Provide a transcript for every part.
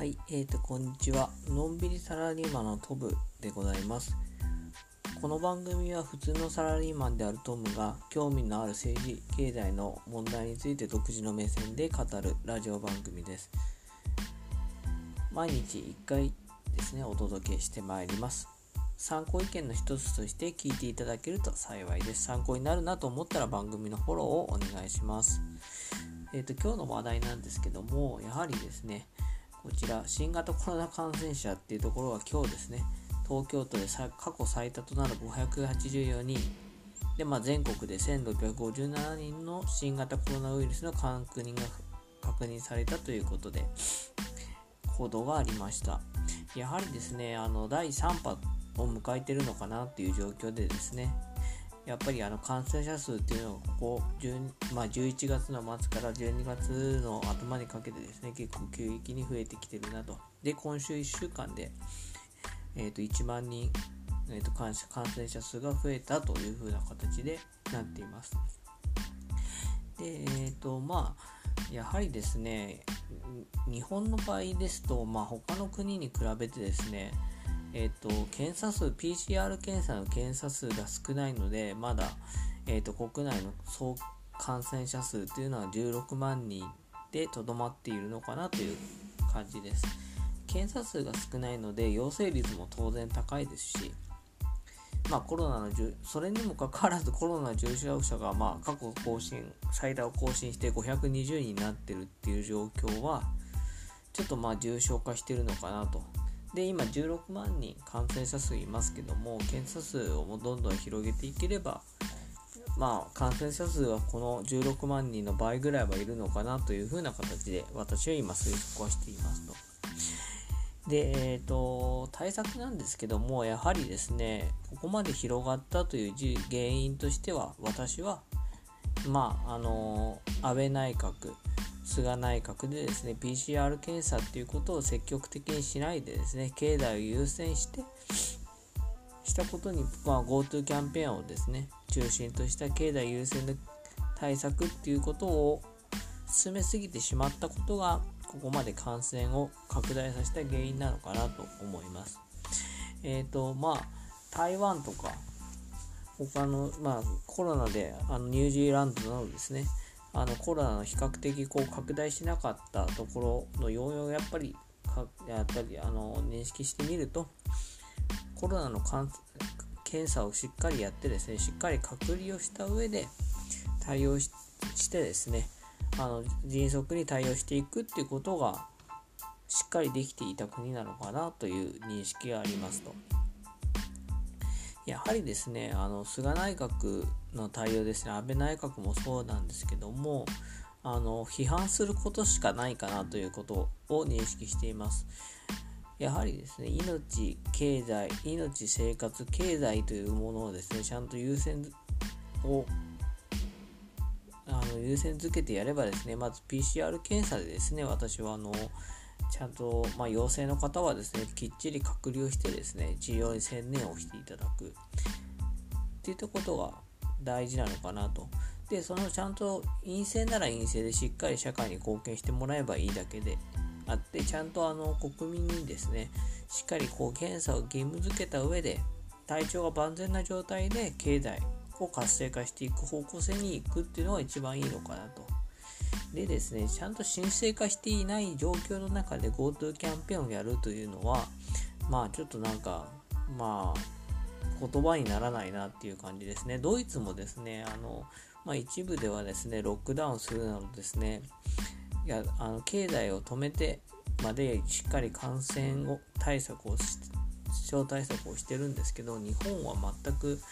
はい、こんにちは。のんびりサラリーマンのトムでございます。この番組は普通のサラリーマンであるトムが興味のある政治、経済の問題について独自の目線で語るラジオ番組です。毎日1回ですね、お届けしてまいります。参考意見の一つとして聞いていただけると幸いです。参考になるなと思ったら番組のフォローをお願いします。今日の話題なんですけども、やはりですね、こちら新型コロナ感染者っていうところは今日ですね、東京都で過去最多となる584人で、全国で1657人の新型コロナウイルスの確認が確認されたということで報道がありました。やはりですね、第3波を迎えているのかなという状況でですね、やっぱり感染者数っていうのがここ11月の末から12月の頭にかけてですね、結構急激に増えてきてるなと。で、今週1週間で、1万人、感染者数が増えたというふうな形でなっています。で、やはりですね、日本の場合ですと、他の国に比べてですね、検査数 PCR 検査の検査数が少ないので、まだ、国内の総感染者数というのは16万人でとどまっているのかなという感じです。検査数が少ないので陽性率も当然高いですし、それにもかかわらずコロナ重症者が過去最多を更新して520人になっているっていう状況はちょっと重症化しているのかなと。で、今16万人感染者数いますけども、検査数をどんどん広げていければ、感染者数はこの16万人の倍ぐらいはいるのかなというふうな形で私は今推測はしていますと。で、対策なんですけども、やはりですね、ここまで広がったという原因としては、私は安倍内閣菅内閣でですね、 PCR 検査っていうことを積極的にしないでですね、経済を優先したことに、GoTo キャンペーンをですね中心とした経済優先の対策っていうことを進めすぎてしまったことが、ここまで感染を拡大させた原因なのかなと思います。台湾とか他の、コロナでニュージーランドなどですね、コロナの比較的拡大しなかったところの要因をやっぱり認識してみると、コロナの検査をしっかりやってですね、しっかり隔離をした上で対応してですね、迅速に対応していくっていうことがしっかりできていた国なのかなという認識がありますと。やはりですね、菅内閣の対応ですね、安倍内閣もそうなんですけども、批判することしかないかなということを認識しています。やはりですね、命、生活、経済というものをですね、ちゃんと優先づけてやればですね、まず PCR 検査でですね、私はちゃんと、陽性の方はですね、きっちり隔離をしてですね、治療に専念をしていただくっていったことが大事なのかなと。で、ちゃんと陰性なら陰性でしっかり社会に貢献してもらえばいいだけであって、ちゃんと国民にですね、しっかり検査を義務付けた上で、体調が万全な状態で経済を活性化していく方向性にいくっていうのが一番いいのかなと。でですね、ちゃんと申請化していない状況の中で GoTo キャンペーンをやるというのは、ちょっと言葉にならないなっていう感じですね。ドイツもですね、一部ではですね、ロックダウンするなどですね、経済を止めてまでしっかり感染症対策をしてるんですけど、日本は全く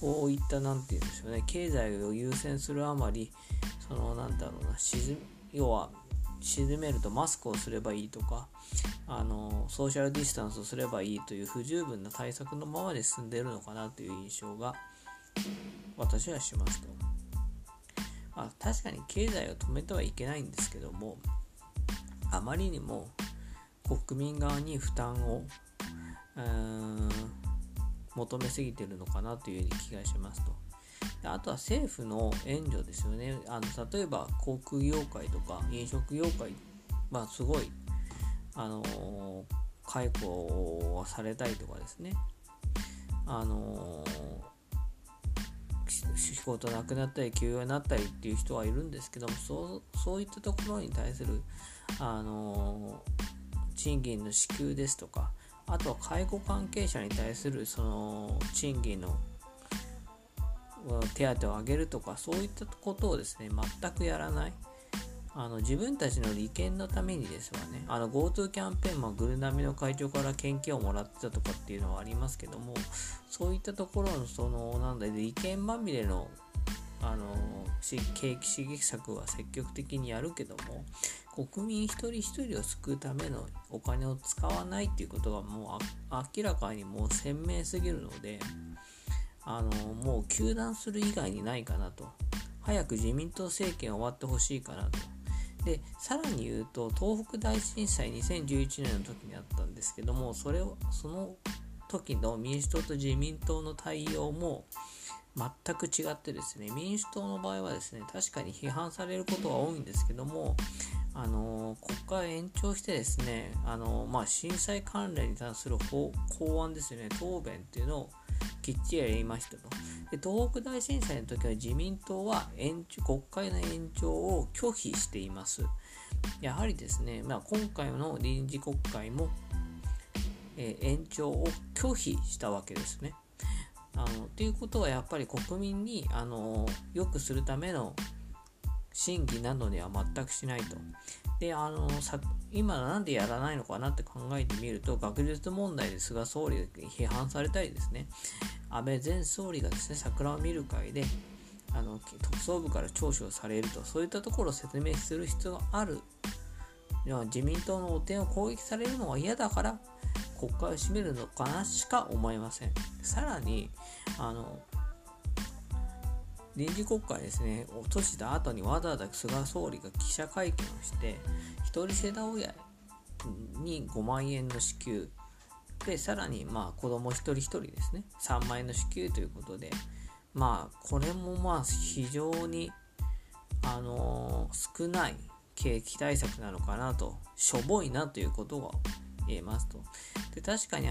こういった経済を優先するあまり、沈めるとマスクをすればいいとか、ソーシャルディスタンスをすればいいという不十分な対策のままで進んでいるのかなという印象が私はしますと。確かに経済を止めてはいけないんですけども、あまりにも国民側に負担を求めすぎているのかなという気がしますと。あとは政府の援助ですよね。例えば航空業界とか飲食業界、すごい解雇はされたりとかですね、仕事なくなったり休養になったりっていう人はいるんですけども、そういったところに対する賃金の支給ですとか、あとは介護関係者に対するその賃金の手当を上げるとか、そういったことをですね全くやらない、自分たちの利権のためにですわね、GoTo キャンペーンもグルナミの会長から献金をもらってたとかっていうのはありますけども、そういったところのその利権まみれの景気刺激策は積極的にやるけども、国民一人一人を救うためのお金を使わないっていうことがもう明らかにもう鮮明すぎるので、もう糾弾する以外にないかなと、早く自民党政権終わってほしいかなと。でさらに言うと、東北大震災2011年の時にあったんですけども、その時の民主党と自民党の対応も全く違ってですね、民主党の場合はですね確かに批判されることが多いんですけども、国会延長してですね、震災関連に関する法案ですよね、答弁っていうのをきっちりやりましたと。で東北大震災の時は自民党は国会の延長を拒否しています。やはりですね、今回の臨時国会も、延長を拒否したわけですね。ということはやっぱり国民に良くするための審議などには全くしないと。で今なんでやらないのかなって考えてみると、学術問題で菅総理が批判されたりですね、安倍前総理がですね桜を見る会で特捜部から聴取をされると、そういったところを説明する必要がある。自民党の汚点を攻撃されるのは嫌だから国会を閉めるのかなしか思えません。さらに臨時国会ですね落とした後にわざわざ菅総理が記者会見をして、一人世帯親に5万円の支給で、さらに子ども一人一人ですね3万円の支給ということで、これも非常に少ない景気対策なのかなと、しょぼいなということが言えますと。で確かに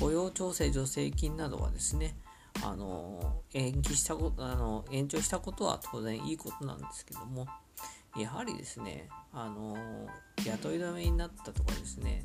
雇用調整助成金などはですね延長したことは当然いいことなんですけども、やはりですね雇い止めになったとかですね、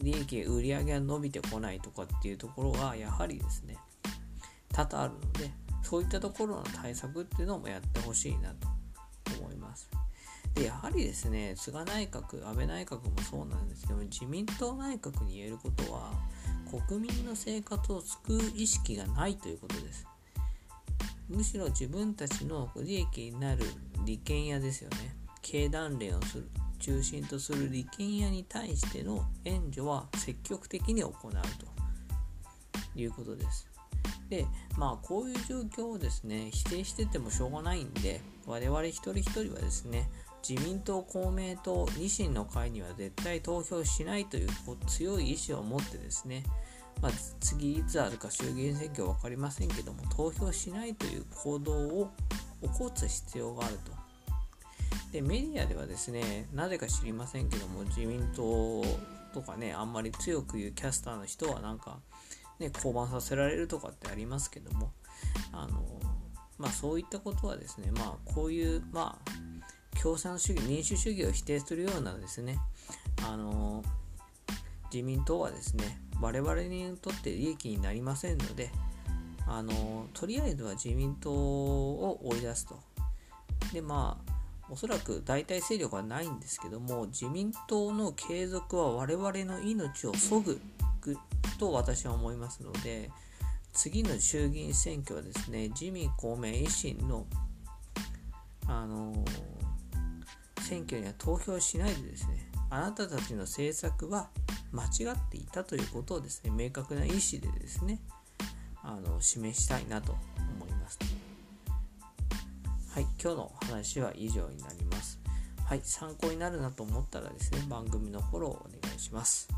利益売上が伸びてこないとかっていうところがやはりですね多々あるので、そういったところの対策っていうのもやってほしいなと思います。でやはりですね菅内閣安倍内閣もそうなんですけども、自民党内閣に言えることは国民の生活を救う意識がないということです。むしろ自分たちの利益になる利権屋ですよね、経団連を中心とする利権屋に対しての援助は積極的に行うということです。でこういう状況をですね否定しててもしょうがないんで、我々一人一人はですね自民党、公明党、維新の会には絶対投票しないという強い意志を持ってですね、次いつあるか衆議院選挙は分かりませんけども、投票しないという行動を起こす必要があると。でメディアではですねなぜか知りませんけども、自民党とかねあんまり強く言うキャスターの人は降板させられるとかってありますけども、そういったことはですねこういう共産主義民主主義を否定するようなですね自民党はですね我々にとって利益になりませんので、とりあえずは自民党を追い出すと。でおそらく代替勢力はないんですけども、自民党の継続は我々の命を削ぐと私は思いますので、次の衆議院選挙はですね自民公明維新の選挙には投票しないでですね、あなたたちの政策は間違っていたということをですね明確な意思でですね示したいなと思います。はい、今日の話は以上になります。はい、参考になるなと思ったらですね番組のフォローをお願いします。